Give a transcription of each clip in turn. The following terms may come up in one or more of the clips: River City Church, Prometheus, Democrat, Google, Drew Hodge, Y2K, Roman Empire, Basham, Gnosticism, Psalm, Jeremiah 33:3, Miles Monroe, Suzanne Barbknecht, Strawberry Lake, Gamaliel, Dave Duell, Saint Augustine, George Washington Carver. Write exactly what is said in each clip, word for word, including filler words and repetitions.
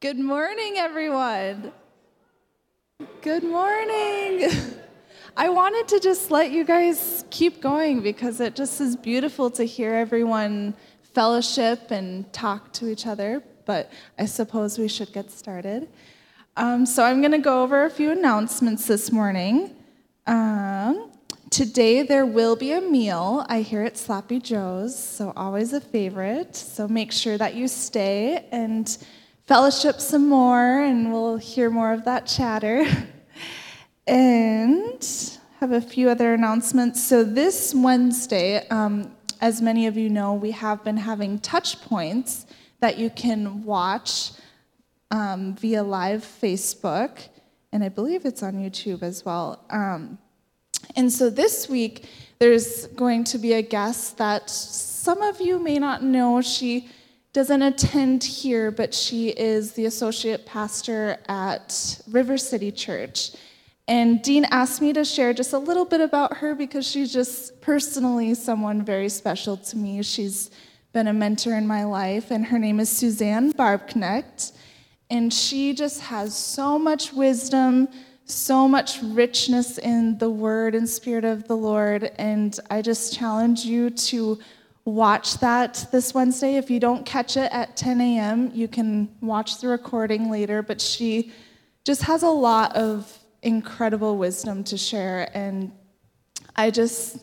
Good morning, everyone. Good morning. I wanted to just let you guys keep going because it just is beautiful to hear everyone fellowship and talk to each other, but I suppose we should get started. Um, so I'm going to go over a few announcements this morning. Um, today there will be a meal, I hear, at Sloppy Joe's, so always a favorite. So make sure that you stay and fellowship some more, and we'll hear more of that chatter. And have a few other announcements. So this Wednesday, um, as many of you know, we have been having touch points that you can watch um, via live Facebook, and I believe it's on YouTube as well. Um, and so this week, there's going to be a guest that some of you may not know. She doesn't attend here, but she is the associate pastor at River City Church. And Dean asked me to share just a little bit about her because she's just personally someone very special to me. She's been a mentor in my life, and her name is Suzanne Barbknecht. And she just has so much wisdom, so much richness in the word and spirit of the Lord. And I just challenge you to watch that this Wednesday. If you don't catch it at ten a.m., you can watch the recording later. But she just has a lot of incredible wisdom to share, and I just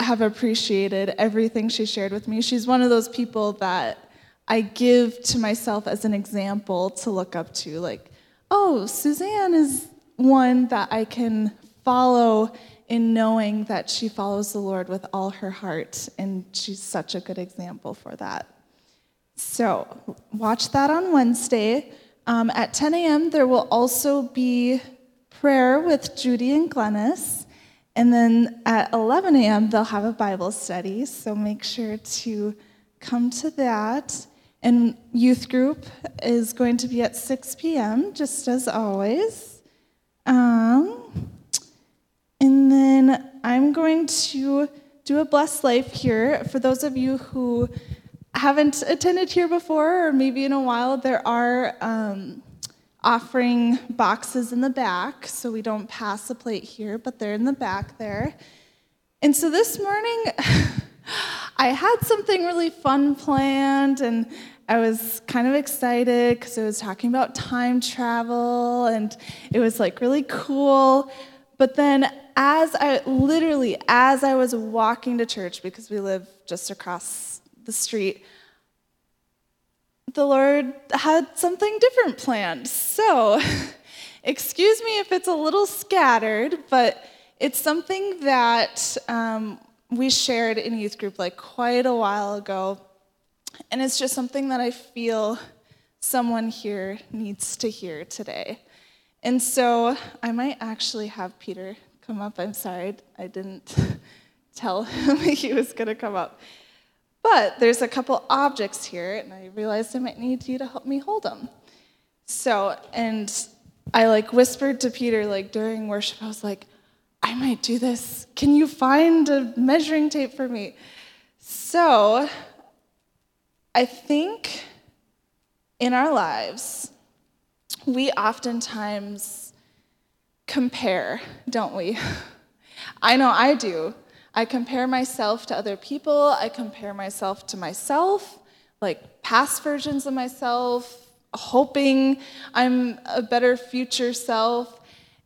have appreciated everything she shared with me. She's one of those people that I give to myself as an example to look up to. Like, oh, Suzanne is one that I can follow in knowing that she follows the Lord with all her heart, and she's such a good example for that. So watch that on Wednesday. Um, at ten a.m., there will also be prayer with Judy and Glennis, and then at eleven a.m., they'll have a Bible study, so make sure to come to that. And youth group is going to be at six p.m., just as always. Um, and then I'm going to do a blessed life here. For those of you who haven't attended here before, or maybe in a while, there are um, offering boxes in the back, so we don't pass the plate here, but they're in the back there. And so this morning, I had something really fun planned, and I was kind of excited because it was talking about time travel, and it was like really cool. But then as I, literally, as I was walking to church, because we live just across the street, the Lord had something different planned. So, excuse me if it's a little scattered, but it's something that um, we shared in youth group like quite a while ago, and it's just something that I feel someone here needs to hear today. And so, I might actually have Peter come up. I'm sorry, I didn't tell him he was going to come up. But there's a couple objects here, and I realized I might need you to help me hold them. So, and I like whispered to Peter like during worship, I was like, I might do this. Can you find a measuring tape for me? So, I think in our lives, we oftentimes compare, don't we? I know I do. I compare myself to other people. I compare myself to myself, like past versions of myself, hoping I'm a better future self.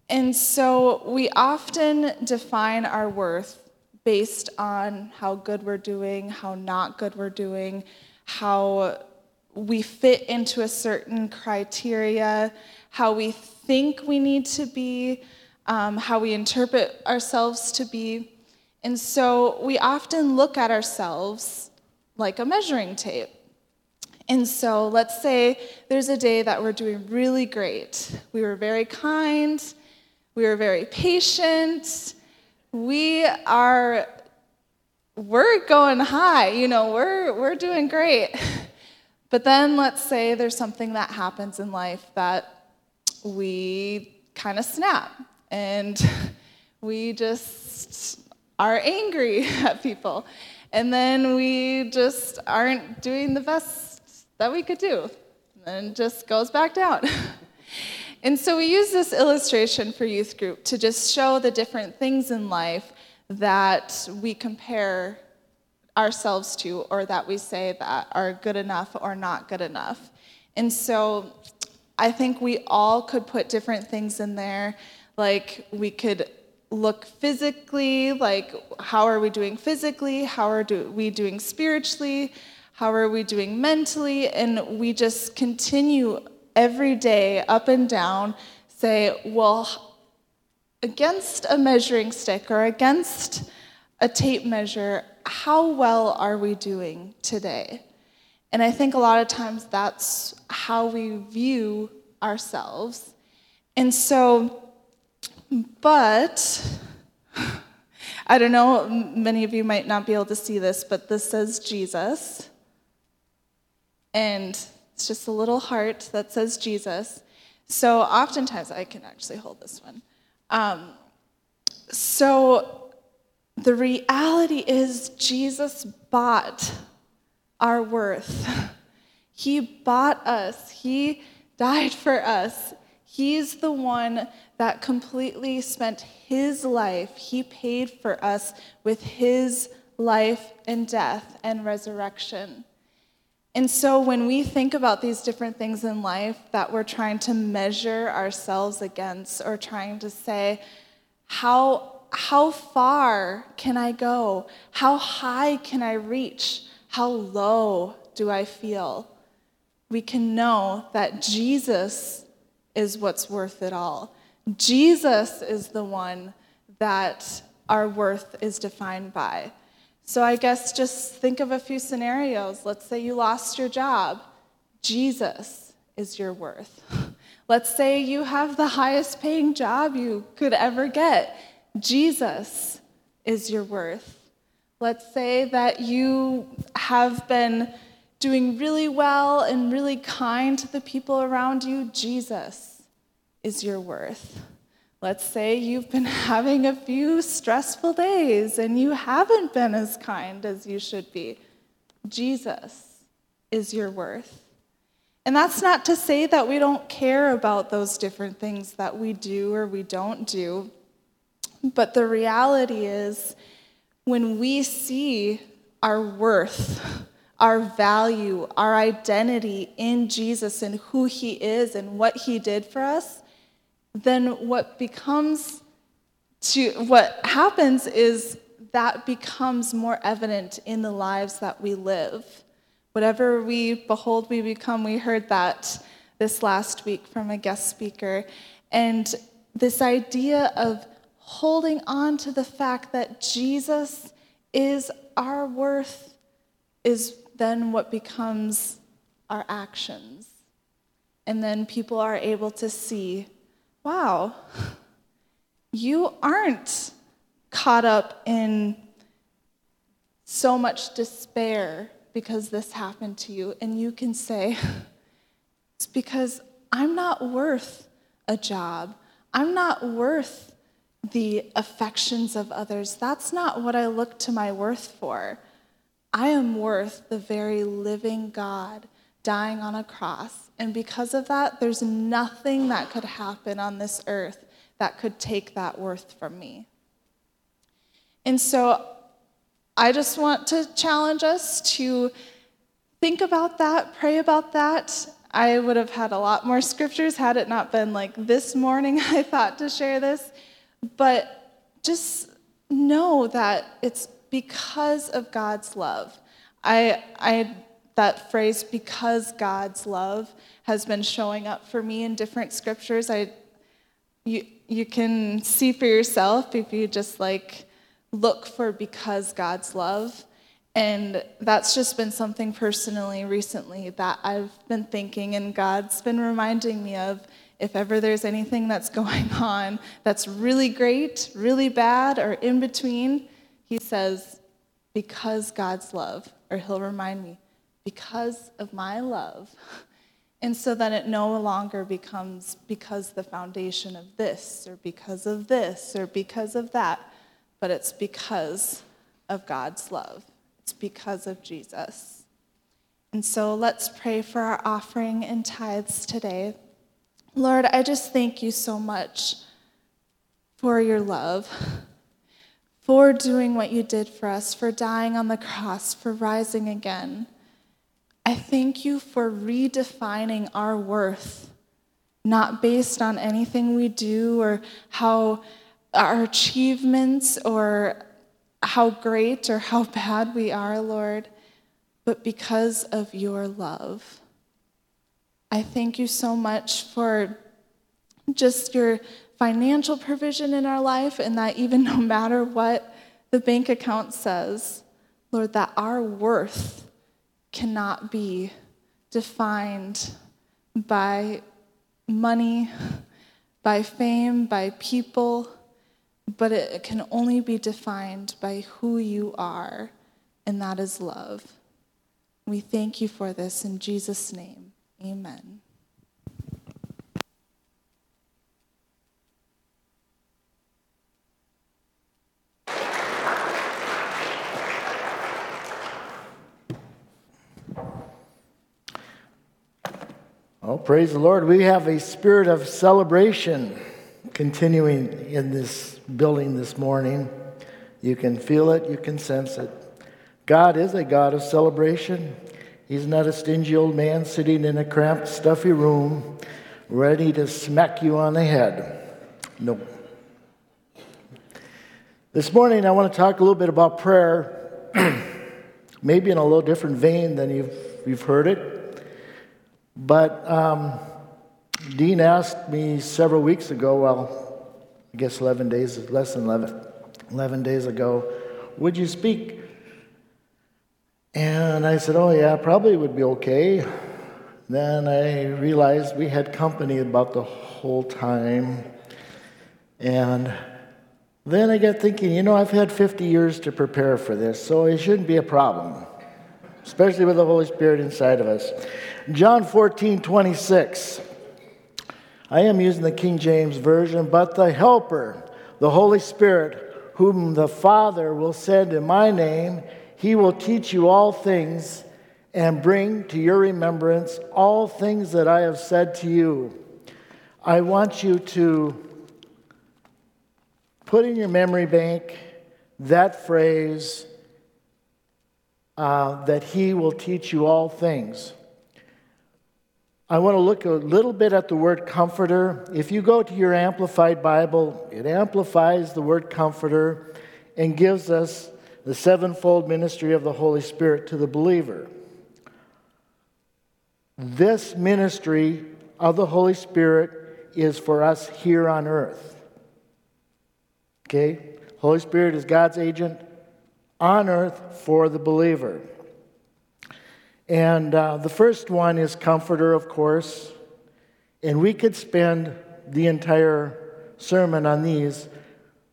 And so we often define our worth based on how good we're doing, how not good we're doing, how we fit into a certain criteria, how we think we need to be, um, how we interpret ourselves to be. And so we often look at ourselves like a measuring tape. And so let's say there's a day that we're doing really great. We were very kind. We were very patient. We are, we're going high. You know, we're we're doing great. But then let's say there's something that happens in life that we kind of snap. And we just are angry at people, and then we just aren't doing the best that we could do. and just goes back down. And so we use this illustration for youth group to just show the different things in life that we compare ourselves to, or that we say that are good enough or not good enough. And so I think we all could put different things in there. Like, we could look physically, like, how are we doing physically? How are do- we doing spiritually? How are we doing mentally? And we just continue every day, up and down, say, well, against a measuring stick or against a tape measure, how well are we doing today? And I think a lot of times that's how we view ourselves. And so, but, I don't know, many of you might not be able to see this, but this says Jesus. And it's just a little heart that says Jesus. So oftentimes, I can actually hold this one. Um, so the reality is Jesus bought our worth. He bought us. He died for us. He's the one that completely spent his life. He paid for us with his life and death and resurrection. And so when we think about these different things in life that we're trying to measure ourselves against, or trying to say, how how far can I go? How high can I reach? How low do I feel? We can know that Jesus is what's worth it all. Jesus is the one that our worth is defined by. So I guess just think of a few scenarios. Let's say you lost your job. Jesus is your worth. Let's say you have the highest paying job you could ever get. Jesus is your worth. Let's say that you have been doing really well and really kind to the people around you. Jesus is your worth. Let's say you've been having a few stressful days and you haven't been as kind as you should be. Jesus is your worth. And that's not to say that we don't care about those different things that we do or we don't do. But the reality is, when we see our worth, our value, our identity in Jesus and who he is and what he did for us, then what becomes to what happens is that becomes more evident in the lives that we live. Whatever we behold, we become. We heard that this last week from a guest speaker. And this idea of holding on to the fact that Jesus is our worth is then what becomes our actions. And then people are able to see, wow, you aren't caught up in so much despair because this happened to you. And you can say, it's because I'm not worth a job. I'm not worth the affections of others. That's not what I look to my worth for. I am worth the very living God dying on a cross. And because of that, there's nothing that could happen on this earth that could take that worth from me. And so I just want to challenge us to think about that, pray about that. I would have had a lot more scriptures had it not been like this morning I thought to share this. But just know that it's because of God's love. I, I, that phrase, because God's love, has been showing up for me in different scriptures. I, you, you can see for yourself if you just like look for because God's love. And that's just been something personally recently that I've been thinking, and God's been reminding me of. If ever there's anything that's going on that's really great, really bad, or in between, he says, because God's love, or he'll remind me, because of my love. And so then it no longer becomes because the foundation of this, or because of this, or because of that, but it's because of God's love. It's because of Jesus. And so let's pray for our offering and tithes today. Lord, I just thank you so much for your love, for doing what you did for us, for dying on the cross, for rising again. I thank you for redefining our worth, not based on anything we do or how our achievements or how great or how bad we are, Lord, but because of your love. I thank you so much for just your financial provision in our life, and that even no matter what the bank account says, Lord, that our worth cannot be defined by money, by fame, by people, but it can only be defined by who you are, and that is love. We thank you for this in Jesus' name. Amen. Oh, praise the Lord. We have a spirit of celebration continuing in this building this morning. You can feel it. You can sense it. God is a God of celebration. He's not a stingy old man sitting in a cramped, stuffy room ready to smack you on the head. No. This morning, I want to talk a little bit about prayer, maybe in a little different vein than you've, you've heard it. But um, Dean asked me several weeks ago, well, I guess eleven days, less than eleven, eleven days ago, would you speak? And I said, oh yeah, probably would be okay. Then I realized we had company about the whole time. And then I got thinking, you know, I've had fifty years to prepare for this, so it shouldn't be a problem, especially with the Holy Spirit inside of us. John fourteen twenty-six. I am using the King James Version, but the Helper, the Holy Spirit, whom the Father will send in my name, he will teach you all things and bring to your remembrance all things that I have said to you. I want you to put in your memory bank that phrase, Uh, that he will teach you all things. I want to look a little bit at the word comforter. If you go to your Amplified Bible, it amplifies the word comforter and gives us the sevenfold ministry of the Holy Spirit to the believer. This ministry of the Holy Spirit is for us here on earth. Okay? Holy Spirit is God's agent on earth for the believer. And uh, the first one is comforter, of course. And we could spend the entire sermon on these,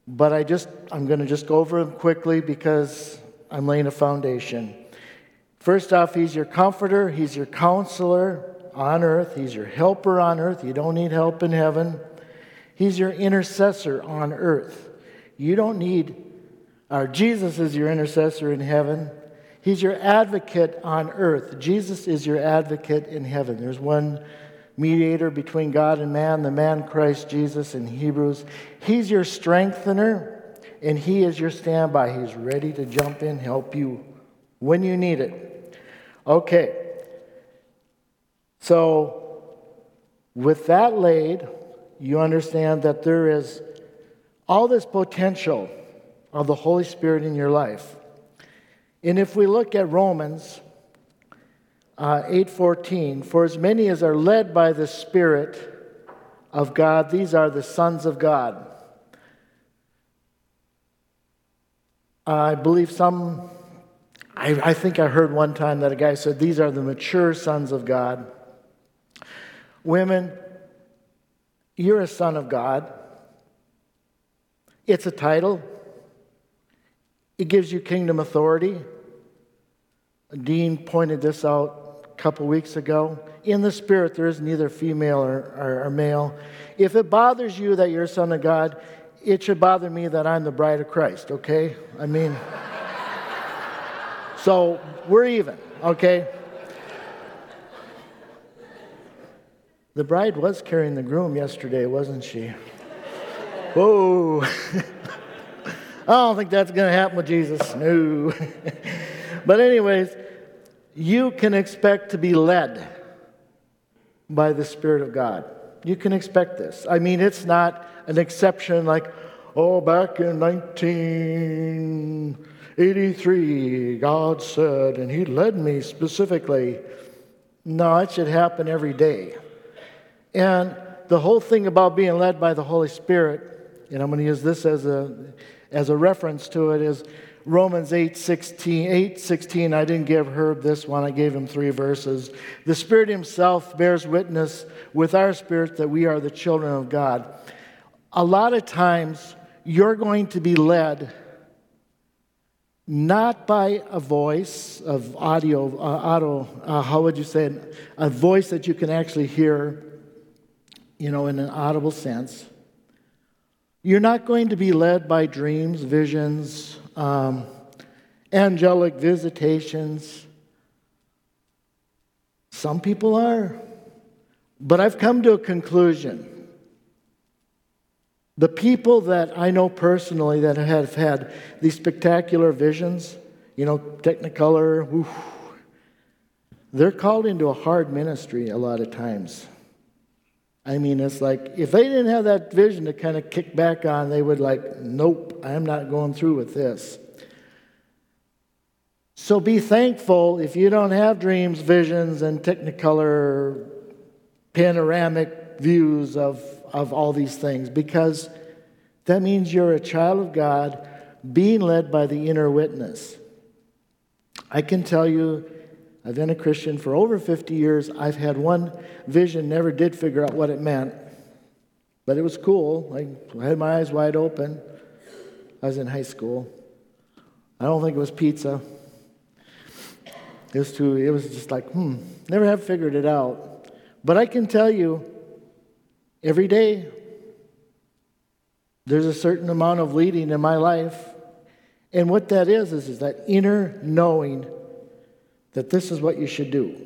but I just I'm going to just go over them quickly because I'm laying a foundation. First off, he's your comforter, he's your counselor on earth, he's your helper on earth. You don't need help in heaven. He's your intercessor on earth. You don't need Our Jesus is your intercessor in heaven. He's your advocate on earth. Jesus is your advocate in heaven. There's one mediator between God and man, the man Christ Jesus in Hebrews. He's your strengthener, and he is your standby. He's ready to jump in, help you when you need it. Okay. So, with that laid, you understand that there is all this potential of the Holy Spirit in your life. And if we look at Romans uh, eight fourteen, for as many as are led by the Spirit of God, these are the sons of God. I believe some, I, I think I heard one time that a guy said, these are the mature sons of God. Women, you're a son of God. It's a title. It gives you kingdom authority. Dean pointed this out a couple weeks ago. In the Spirit, there is neither female or, or, or male. If it bothers you that you're a son of God, it should bother me that I'm the bride of Christ, okay? I mean, so we're even, okay? The bride was carrying the groom yesterday, wasn't she? Whoa. I don't think that's going to happen with Jesus. No. But anyways, you can expect to be led by the Spirit of God. You can expect this. I mean, it's not an exception like, oh, back in nineteen eighty-three, God said, and He led me specifically. No, it should happen every day. And the whole thing about being led by the Holy Spirit, and I'm going to use this as a as a reference to it, is Romans eight sixteen. I didn't give Herb this one. I gave him three verses. The Spirit Himself bears witness with our spirit that we are the children of God. A lot of times, you're going to be led not by a voice of audio, uh, auto, uh, how would you say it? A voice that you can actually hear, you know, in an audible sense. You're not going to be led by dreams, visions, um, angelic visitations. Some people are. But I've come to a conclusion. The people that I know personally that have had these spectacular visions, you know, Technicolor, woof, they're called into a hard ministry a lot of times. I mean, it's like, if they didn't have that vision to kind of kick back on, they would like, nope, I'm not going through with this. So be thankful if you don't have dreams, visions, and Technicolor panoramic views of, of all these things, because that means you're a child of God being led by the inner witness. I can tell you, I've been a Christian for over fifty years. I've had one vision, never did figure out what it meant. But it was cool. I had my eyes wide open. I was in high school. I don't think it was pizza. It was too, it was just like, hmm, never have figured it out. But I can tell you, every day, there's a certain amount of leading in my life. And what that is, is, is that inner knowing that this is what you should do.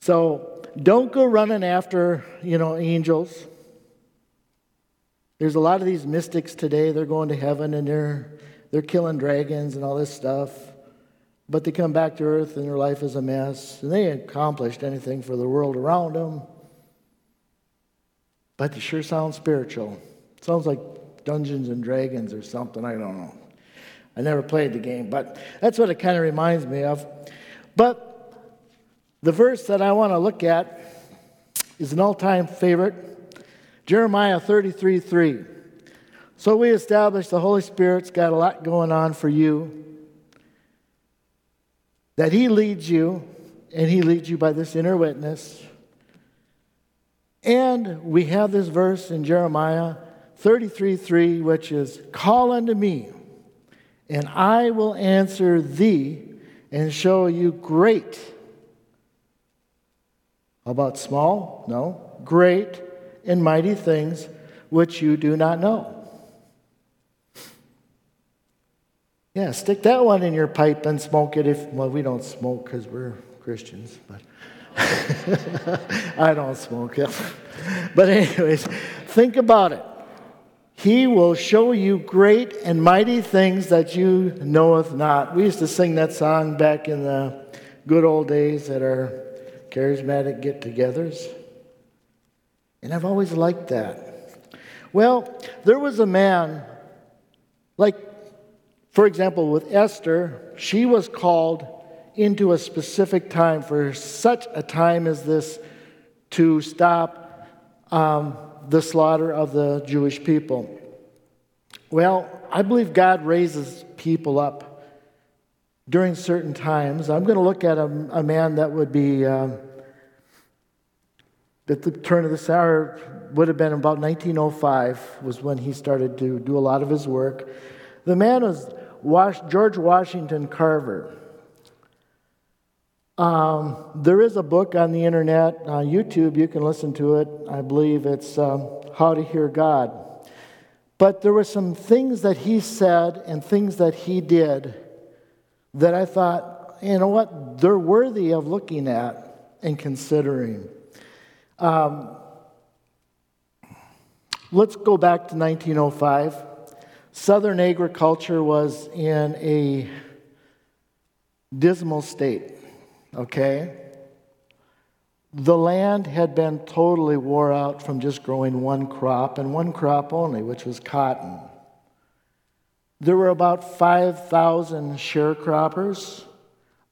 So don't go running after, you know, angels. There's a lot of these mystics today. They're going to heaven and they're they're killing dragons and all this stuff. But they come back to earth and their life is a mess. And they ain't accomplished anything for the world around them. But they sure sound spiritual. It sounds like Dungeons and Dragons or something. I don't know. I never played the game, but that's what it kind of reminds me of. But the verse that I want to look at is an all-time favorite, Jeremiah thirty-three three. So we established the Holy Spirit's got a lot going on for you, that He leads you, and He leads you by this inner witness. And we have this verse in Jeremiah thirty-three three, which is, "Call unto me, and I will answer thee and show you great." How about small? No. Great and mighty things which you do not know. Yeah, stick that one in your pipe and smoke it if, well, we don't smoke because we're Christians, but I don't smoke it. But anyways, think about it. He will show you great and mighty things that you knoweth not. We used to sing that song back in the good old days at our charismatic get-togethers. And I've always liked that. Well, there was a man, like, for example, with Esther, she was called into a specific time for such a time as this to stop um the slaughter of the Jewish people. Well, I believe God raises people up during certain times. I'm going to look at a, a man that would be, uh, at the turn of the century, would have been about nineteen oh five, was when he started to do a lot of his work. The man was Was- George Washington Carver. Um, there is a book on the internet, on YouTube, you can listen to it. I believe it's um, How to Hear God. But there were some things that he said and things that he did that I thought, you know what, they're worthy of looking at. and considering. Um, let's go back to nineteen oh five. Southern agriculture was in a dismal state, okay? The land had been totally wore out from just growing one crop, and one crop only, which was cotton. There were about five thousand sharecroppers.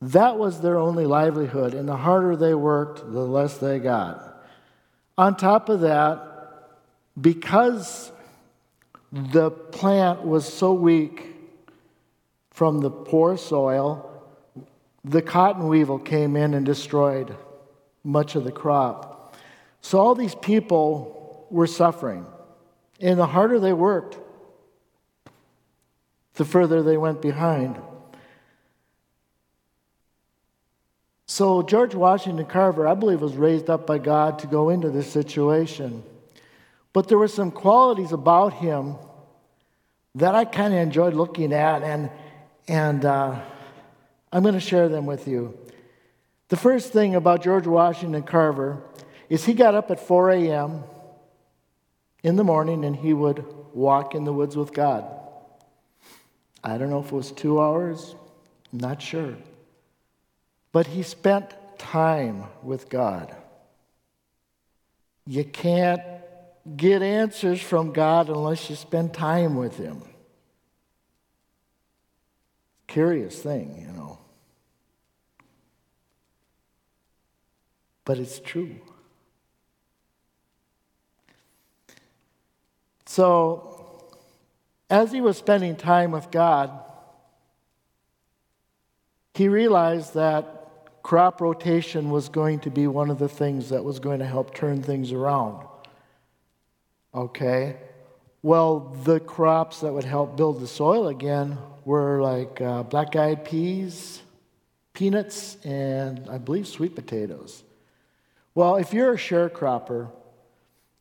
That was their only livelihood, and the harder they worked, the less they got. On top of that, because the plant was so weak from the poor soil, the cotton weevil came in and destroyed much of the crop. So all these people were suffering, and the harder they worked, the further they went behind. So George Washington Carver, I believe, was raised up by God to go into this situation. But there were some qualities about him that I kind of enjoyed looking at, and and uh, I'm going to share them with you. The first thing about George Washington Carver is he got up at four a.m. in the morning, and he would walk in the woods with God. I don't know if it was two hours, I'm not sure. But he spent time with God. You can't get answers from God unless you spend time with Him. Curious thing, you know. But it's true. So, as he was spending time with God, he realized that crop rotation was going to be one of the things that was going to help turn things around. Okay? Well, the crops that would help build the soil again were like uh, black-eyed peas, peanuts, and I believe sweet potatoes. Well, if you're a sharecropper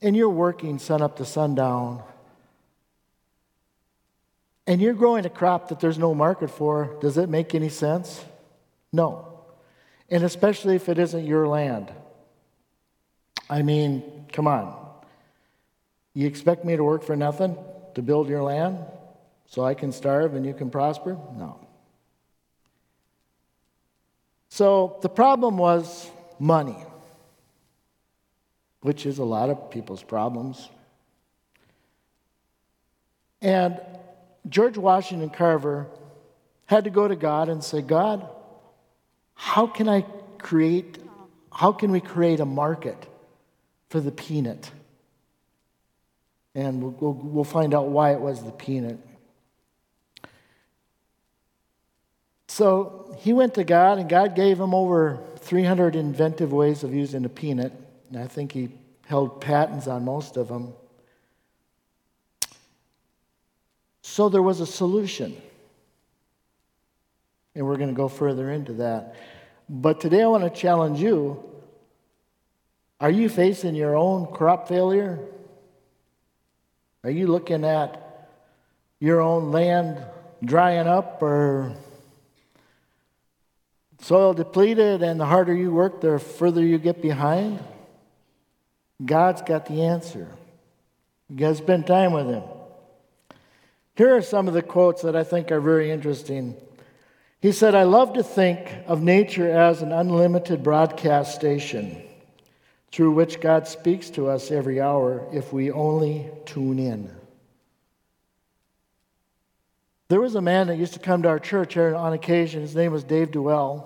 and you're working sun up to sundown and you're growing a crop that there's no market for, does it make any sense? No. And especially if it isn't your land. I mean, come on. You expect me to work for nothing to build your land so I can starve and you can prosper? No. So the problem was money, which is a lot of people's problems. And George Washington Carver had to go to God and say, God, How can I create, how can we create a market for the peanut? And we'll, we'll, we'll find out why it was the peanut. So he went to God, and God gave him over three hundred inventive ways of using a peanut. And I think he held patents on most of them. So there was a solution. And we're going to go further into that. But today I want to challenge you. Are you facing your own crop failure? Are you looking at your own land drying up or soil depleted, and the harder you work, the further you get behind? God's got the answer. You got to spend time with Him. Here are some of the quotes that I think are very interesting. He said, I love to think of nature as an unlimited broadcast station through which God speaks to us every hour if we only tune in. There was a man that used to come to our church on occasion. His name was Dave Duell.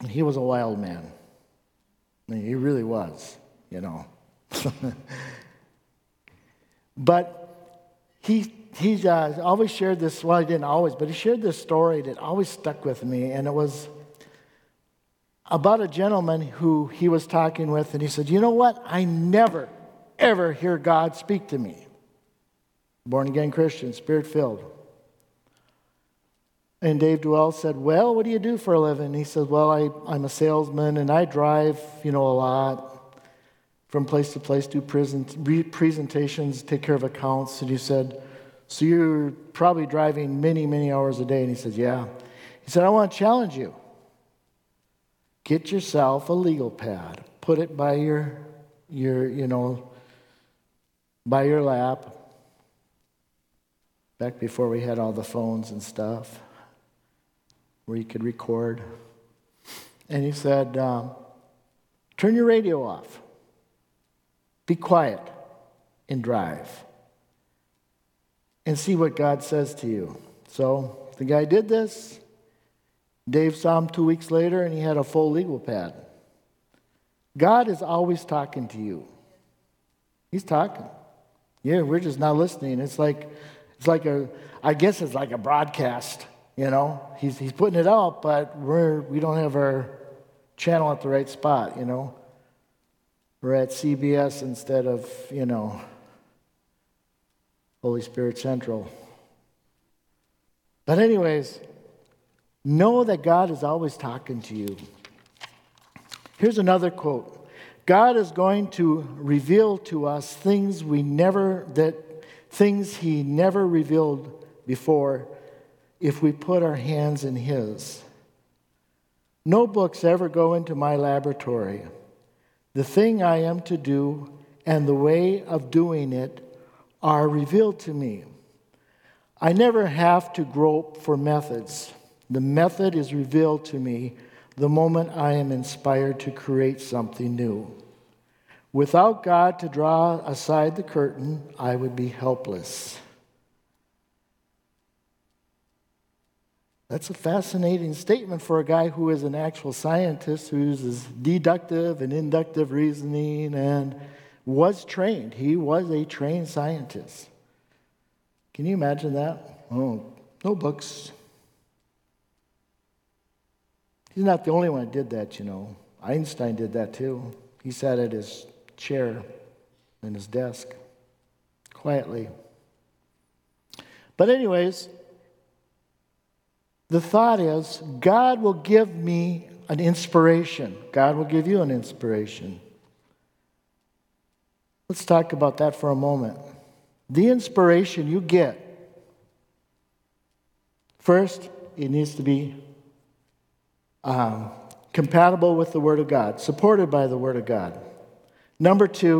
And he was a wild man. I mean, he really was, you know. But he... He uh, always shared this, well, he didn't always, but he shared this story that always stuck with me, and it was about a gentleman who he was talking with, and he said, you know what? I never, ever hear God speak to me. Born-again Christian, Spirit-filled. And Dave Duell said, well, what do you do for a living? And he said, well, I, I'm a salesman, and I drive, you know, a lot. From place to place, do present, presentations, take care of accounts. And he said, so you're probably driving many, many hours a day. And he says, yeah. He said, I want to challenge you. Get yourself a legal pad. Put it by your, your, you know, by your lap. Back before we had all the phones and stuff where you could record. And he said, um, turn your radio off. Be quiet and drive. And see what God says to you. So the guy did this. Dave saw him two weeks later, and he had a full legal pad. God is always talking to you. He's talking. Yeah, we're just not listening. It's like, it's like a, I guess it's like a broadcast. You know, he's he's putting it out, but we're we don't have our channel at the right spot. You know, we're at C B S instead of you know Holy Spirit Central. But anyways. Know that God is always talking to you. Here's another quote. God is going to reveal to us things we never that things he never revealed before if we put our hands in his. No books ever go into my laboratory. The thing I am to do and the way of doing it are revealed to me. I never have to grope for methods. The method is revealed to me the moment I am inspired to create something new. Without God to draw aside the curtain, I would be helpless. That's a fascinating statement for a guy who is an actual scientist who uses deductive and inductive reasoning and was trained. He was a trained scientist. Can you imagine that? Oh, no books. He's not the only one that did that, you know. Einstein did that too. He sat at his chair and his desk quietly. But anyways, the thought is God will give me an inspiration. God will give you an inspiration. Let's talk about that for a moment. The inspiration you get, first, it needs to be Um, compatible with the Word of God, supported by the Word of God. Number two,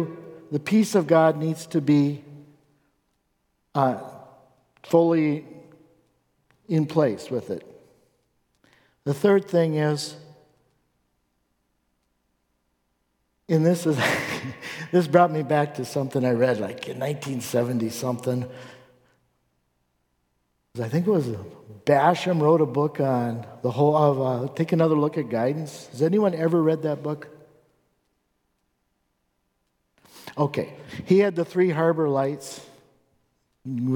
the peace of God needs to be uh, fully in place with it. The third thing is, and this is this brought me back to something I read like in nineteen seventy something. I think it was Basham wrote a book on the whole of, uh, take another look at guidance. Has anyone ever read that book? Okay. He had the three harbor lights,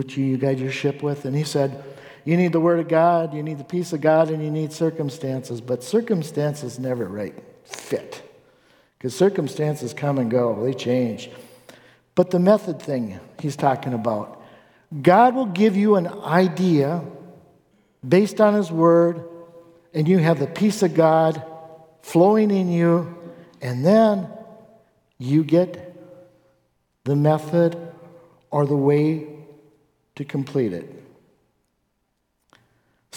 which you guide your ship with, and he said, you need the Word of God, you need the peace of God, and you need circumstances, but circumstances never right fit, because circumstances come and go, they change. But the method thing he's talking about, God will give you an idea based on his word, and you have the peace of God flowing in you, and then you get the method or the way to complete it.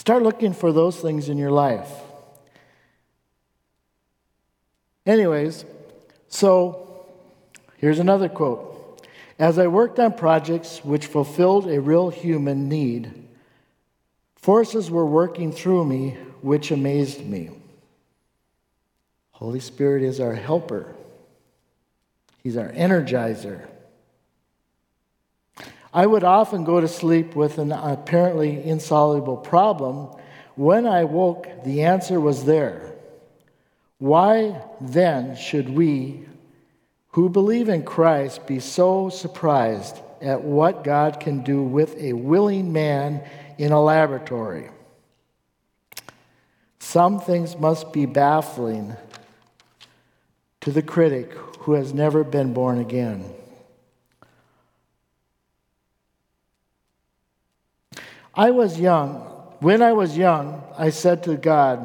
Start looking for those things in your life. Anyways, so here's another quote. As I worked on projects which fulfilled a real human need, forces were working through me which amazed me. Holy Spirit is our helper. He's our energizer. I would often go to sleep with an apparently insoluble problem. When I woke, the answer was there. Why then should we who believe in Christ be so surprised at what God can do with a willing man in a laboratory? Some things must be baffling to the critic who has never been born again. I was young. When I was young, I said to God,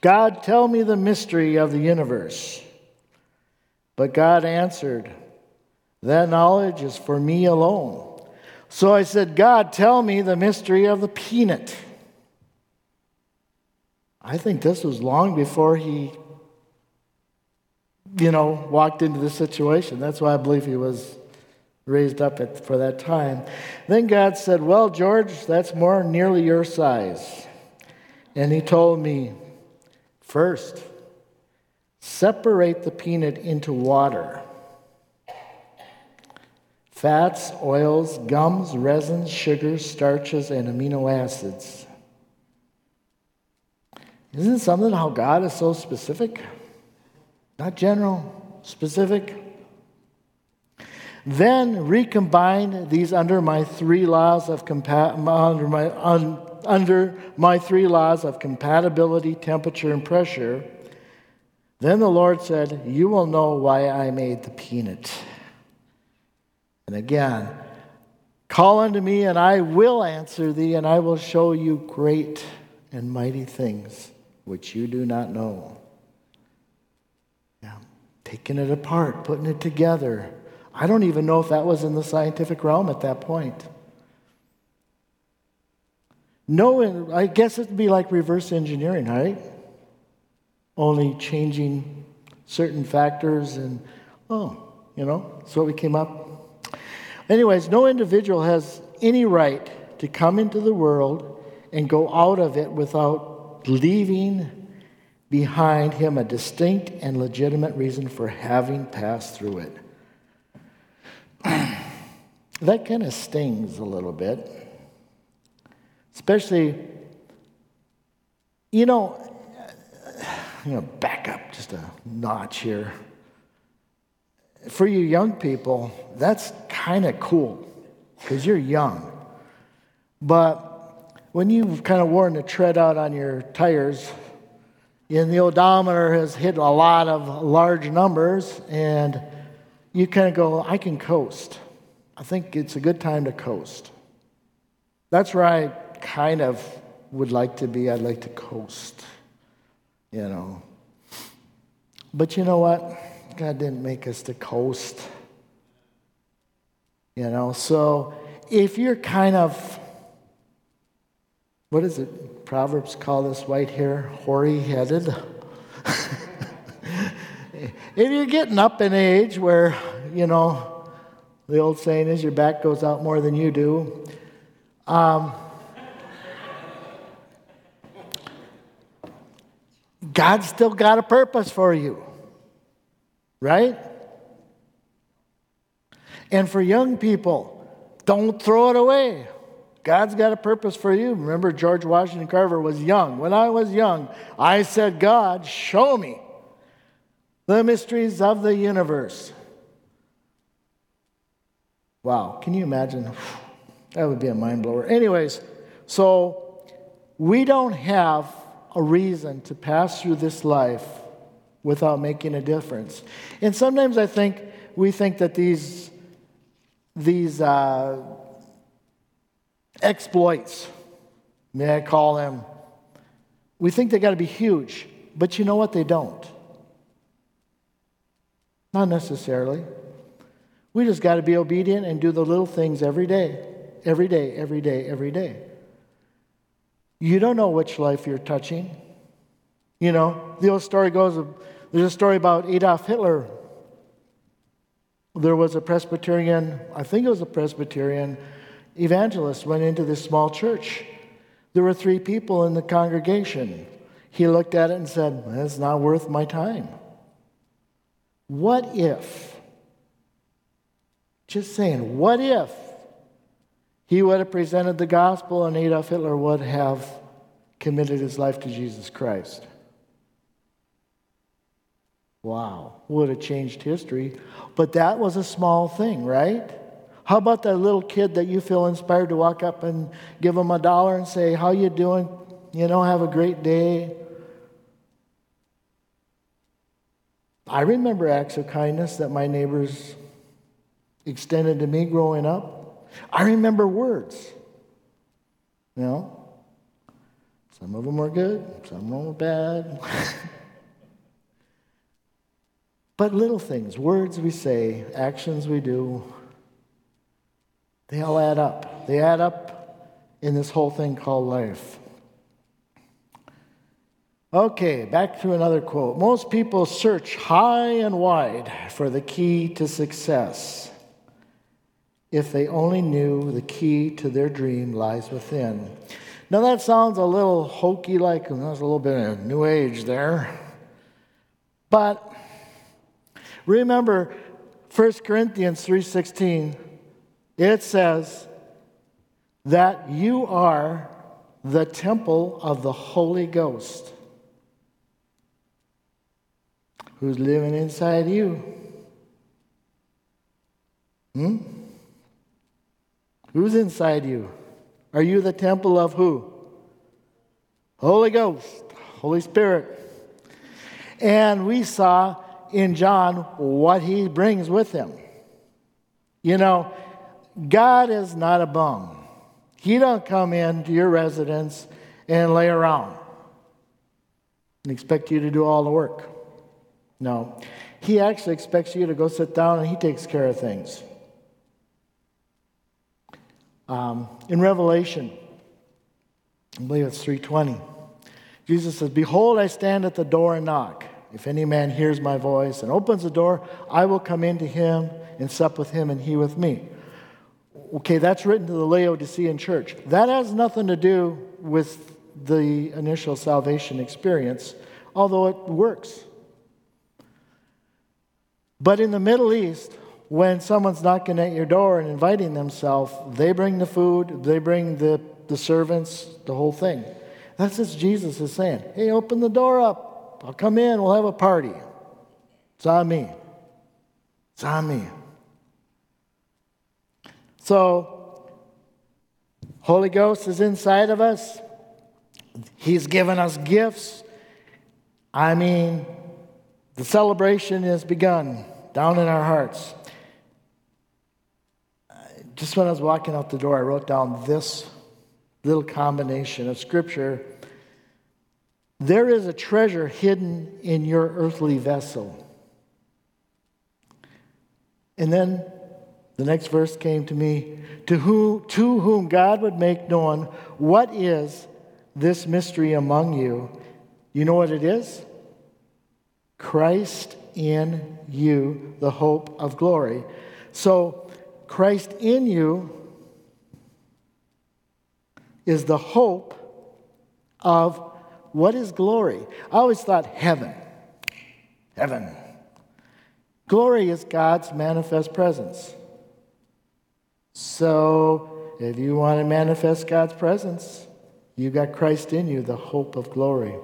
God, tell me the mystery of the universe. But God answered, that knowledge is for me alone. So I said, God, tell me the mystery of the peanut. I think this was long before he, you know, walked into the situation. That's why I believe he was raised up at, for that time. Then God said, well, George, that's more nearly your size. And he told me, first, separate the peanut into water. Fats, oils, gums, resins, sugars, starches, and amino acids. Isn't it something how God is so specific? Not general, specific. Then recombine these under my three laws of compa- under my un- under my three laws of compatibility, temperature, and pressure. Then the Lord said, "You will know why I made the peanut." And again, call unto me, and I will answer thee, and I will show you great and mighty things which you do not know. Yeah, taking it apart, putting it together. I don't even know if that was in the scientific realm at that point. No, I guess it'd be like reverse engineering, right? Only changing certain factors and, oh, you know, so we came up. Anyways, no individual has any right to come into the world and go out of it without leaving behind him a distinct and legitimate reason for having passed through it. That kind of stings a little bit. Especially, you know, I'm going to back up just a notch here. For you young people, that's kind of cool because you're young. But when you've kind of worn the tread out on your tires, and the odometer has hit a lot of large numbers, and you kind of go, I can coast. I think it's a good time to coast. That's where I kind of would like to be. I'd like to coast, you know. But you know what? God didn't make us to coast, you know. So if you're kind of, what is it? Proverbs call this white hair, hoary-headed. If you're getting up in age where, you know, the old saying is your back goes out more than you do, um, God's still got a purpose for you, right? And for young people, don't throw it away. God's got a purpose for you. Remember, George Washington Carver was young. When I was young, I said, God, show me the mysteries of the universe. Wow, can you imagine? That would be a mind blower. Anyways, so we don't have a reason to pass through this life without making a difference. And sometimes I think we think that these, these uh, exploits, may I call them, we think they got to be huge, but you know what? They don't. Not necessarily. We just got to be obedient and do the little things every day, every day, every day, every day. You don't know which life you're touching. You know, the old story goes, there's a story about Adolf Hitler. There was a Presbyterian, I think it was a Presbyterian evangelist, went into this small church. There were three people in the congregation. He looked at it and said, that's not worth my time. What if, just saying, what if he would have presented the gospel and Adolf Hitler would have committed his life to Jesus Christ? Wow, would have changed history. But that was a small thing, right? How about that little kid that you feel inspired to walk up and give him a dollar and say, how you doing? You know, have a great day. I remember acts of kindness that my neighbors extended to me growing up. I remember words. You know, some of them were good, some of them were bad. But little things, words we say, actions we do, they all add up. They add up in this whole thing called life. Okay, back to another quote. Most people search high and wide for the key to success. If they only knew the key to their dream lies within. Now that sounds a little hokey, like there's a little bit of New Age there. But remember First Corinthians three sixteen, it says that you are the temple of the Holy Ghost who's living inside you. Hmm? Who's inside you? Are you the temple of who? Holy Ghost, Holy Spirit. And we saw in John what he brings with him. You know, God is not a bum. He don't come into your residence and lay around and expect you to do all the work. No. He actually expects you to go sit down and he takes care of things. Um, in Revelation, I believe it's three twenty, Jesus says, "Behold, I stand at the door and knock. If any man hears my voice and opens the door, I will come into him and sup with him and he with me." Okay, that's written to the Laodicean church. That has nothing to do with the initial salvation experience, although it works. But in the Middle East, when someone's knocking at your door and inviting themselves, they bring the food, they bring the, the servants, the whole thing. That's what Jesus is saying. Hey, open the door up. I'll come in. We'll have a party. It's on me. It's on me. So, Holy Ghost is inside of us. He's given us gifts. I mean, the celebration has begun down in our hearts. Just when I was walking out the door, I wrote down this little combination of scripture. There is a treasure hidden in your earthly vessel. And then the next verse came to me. To who, to whom God would make known what is this mystery among you. You know what it is? Christ in you, the hope of glory. So Christ in you is the hope of what is glory. I always thought heaven. Heaven. Glory is God's manifest presence. So if you want to manifest God's presence, you got Christ in you, the hope of glory.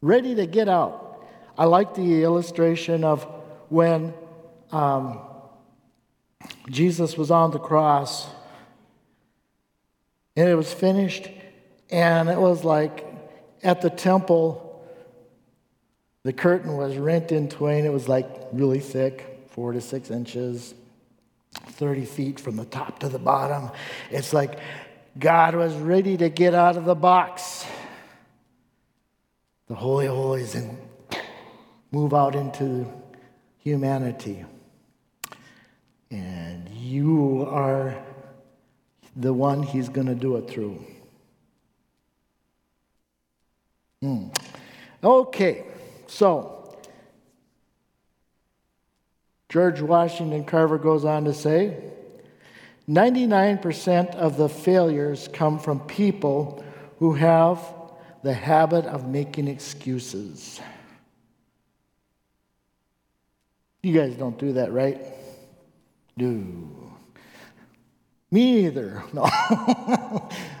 Ready to get out. I like the illustration of when um, Jesus was on the cross and it was finished, and it was like at the temple, the curtain was rent in twain. It was like really thick, four to six inches, thirty feet from the top to the bottom. It's like God was ready to get out of the box. The Holy of Holies in move out into humanity. And you are the one he's going to do it through. Mm. Okay, so George Washington Carver goes on to say, ninety-nine percent of the failures come from people who have the habit of making excuses. You guys don't do that, right? No. Me either. No.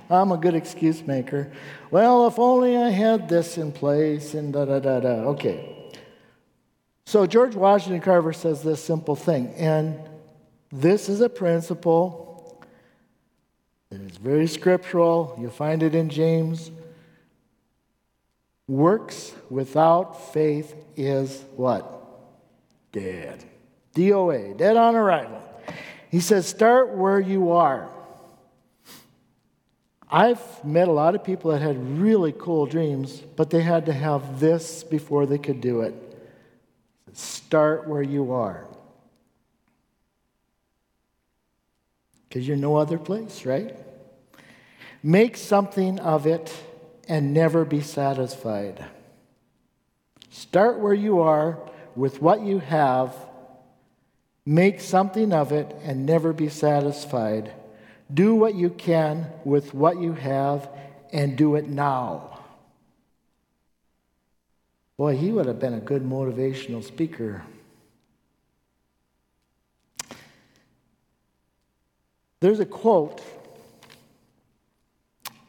I'm a good excuse maker. Well, if only I had this in place and da-da-da-da. Okay. So George Washington Carver says this simple thing, and this is a principle that is very scriptural. You'll find it in James. Works without faith is what? Dead. D O A, dead on arrival. He says, start where you are. I've met a lot of people that had really cool dreams, but they had to have this before they could do it. Start where you are. Because you're no other place, right? Make something of it and never be satisfied. Start where you are with what you have, make something of it, and never be satisfied. Do what you can with what you have, and do it now. Boy, he would have been a good motivational speaker. There's a quote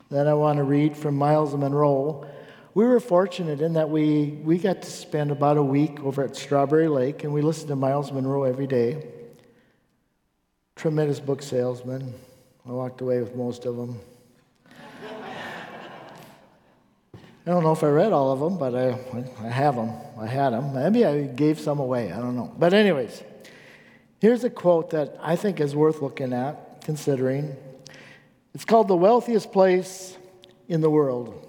that I want to read from Miles Monroe. We were fortunate in that we, we got to spend about a week over at Strawberry Lake, and we listened to Miles Monroe every day. Tremendous book salesman. I walked away with most of them. I don't know if I read all of them, but I, I have them. I had them. Maybe I gave some away. I don't know. But anyways, here's a quote that I think is worth looking at, considering. It's called The Wealthiest Place in the World.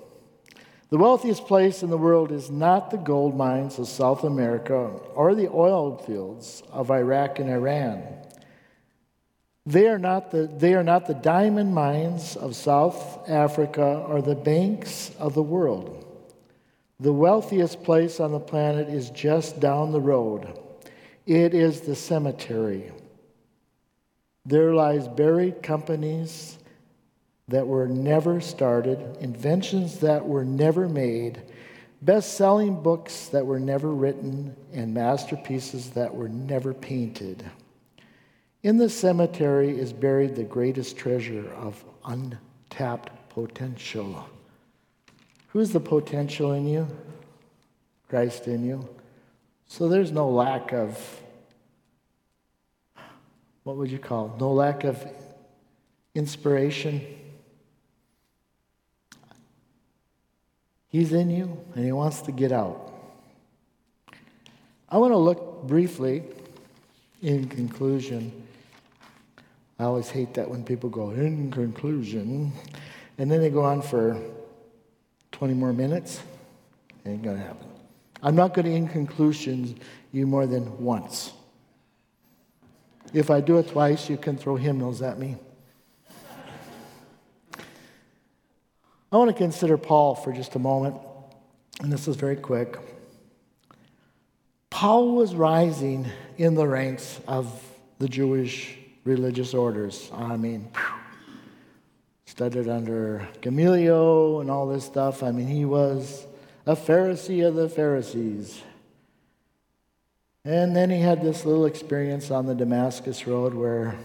The wealthiest place in the world is not the gold mines of South America or the oil fields of Iraq and Iran. They are not the, they are not the diamond mines of South Africa or the banks of the world. The wealthiest place on the planet is just down the road. It is the cemetery. There lies buried companies that were never started, inventions that were never made, best-selling books that were never written, and masterpieces that were never painted. In the cemetery is buried the greatest treasure of untapped potential. Who's the potential in you? Christ in you. So there's no lack of, what would you call it? No lack of inspiration. He's in you, and he wants to get out. I want to look briefly, in conclusion. I always hate that when people go, in conclusion, and then they go on for twenty more minutes. Ain't going to happen. I'm not going to in conclusions you more than once. If I do it twice, you can throw hymnals at me. I want to consider Paul for just a moment, and this is very quick. Paul was rising in the ranks of the Jewish religious orders. I mean, studied under Gamaliel and all this stuff. I mean, he was a Pharisee of the Pharisees. And then he had this little experience on the Damascus Road where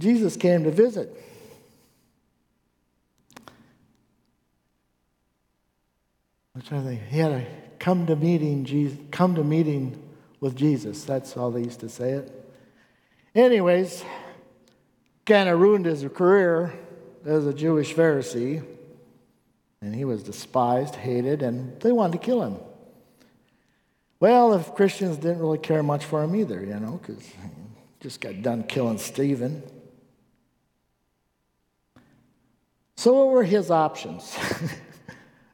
Jesus came to visit. I'm trying to think. He had a come to meeting Jesus, come to meeting with Jesus. That's how they used to say it. Anyways, kind of ruined his career as a Jewish Pharisee, and he was despised, hated, and they wanted to kill him. Well, the Christians didn't really care much for him either, you know, because he just got done killing Stephen. So what were his options?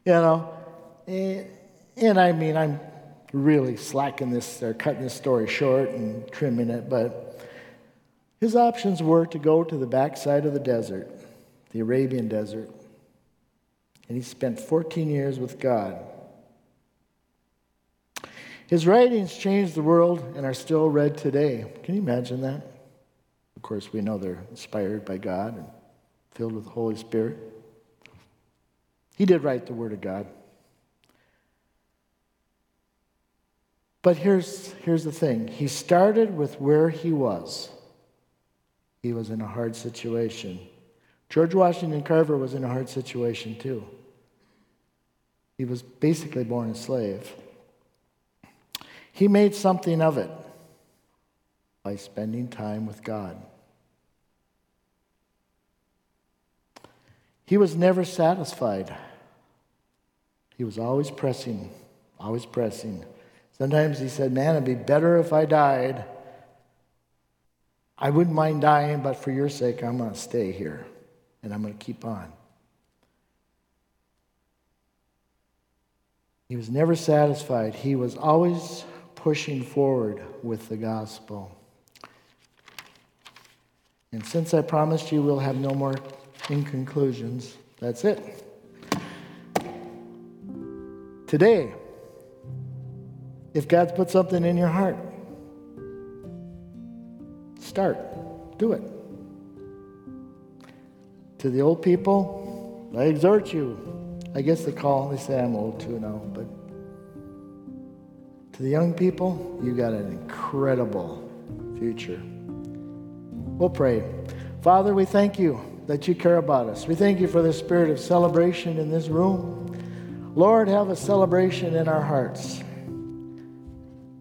you know. And I mean, I'm really slacking this, or cutting this story short and trimming it, but his options were to go to the backside of the desert, the Arabian desert, and he spent fourteen years with God. His writings changed the world and are still read today. Can you imagine that? Of course, we know they're inspired by God and filled with the Holy Spirit. He did write the Word of God. But here's, here's the thing. He started with where he was. He was in a hard situation. George Washington Carver was in a hard situation too. He was basically born a slave. He made something of it by spending time with God. He was never satisfied. He was always pressing, always pressing. Sometimes he said, man, it'd be better if I died. I wouldn't mind dying, but for your sake, I'm going to stay here, and I'm going to keep on. He was never satisfied. He was always pushing forward with the gospel. And since I promised you we'll have no more in conclusions, that's it. today, if God's put something in your heart, start. Do it. To the old people, I exhort you. I guess they call, they say I'm old too now, but to the young people, you got an incredible future. We'll pray. Father, we thank you that you care about us. We thank you for the spirit of celebration in this room. Lord, have a celebration in our hearts.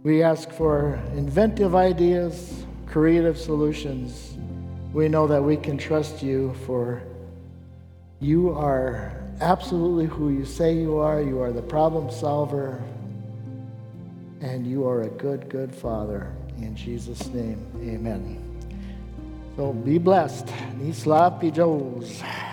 We ask for inventive ideas, creative solutions. We know that we can trust you, for you are absolutely who you say you are. You are the problem solver. And you are a good, good Father. In Jesus' name, amen. So be blessed. Ni sloppy joes.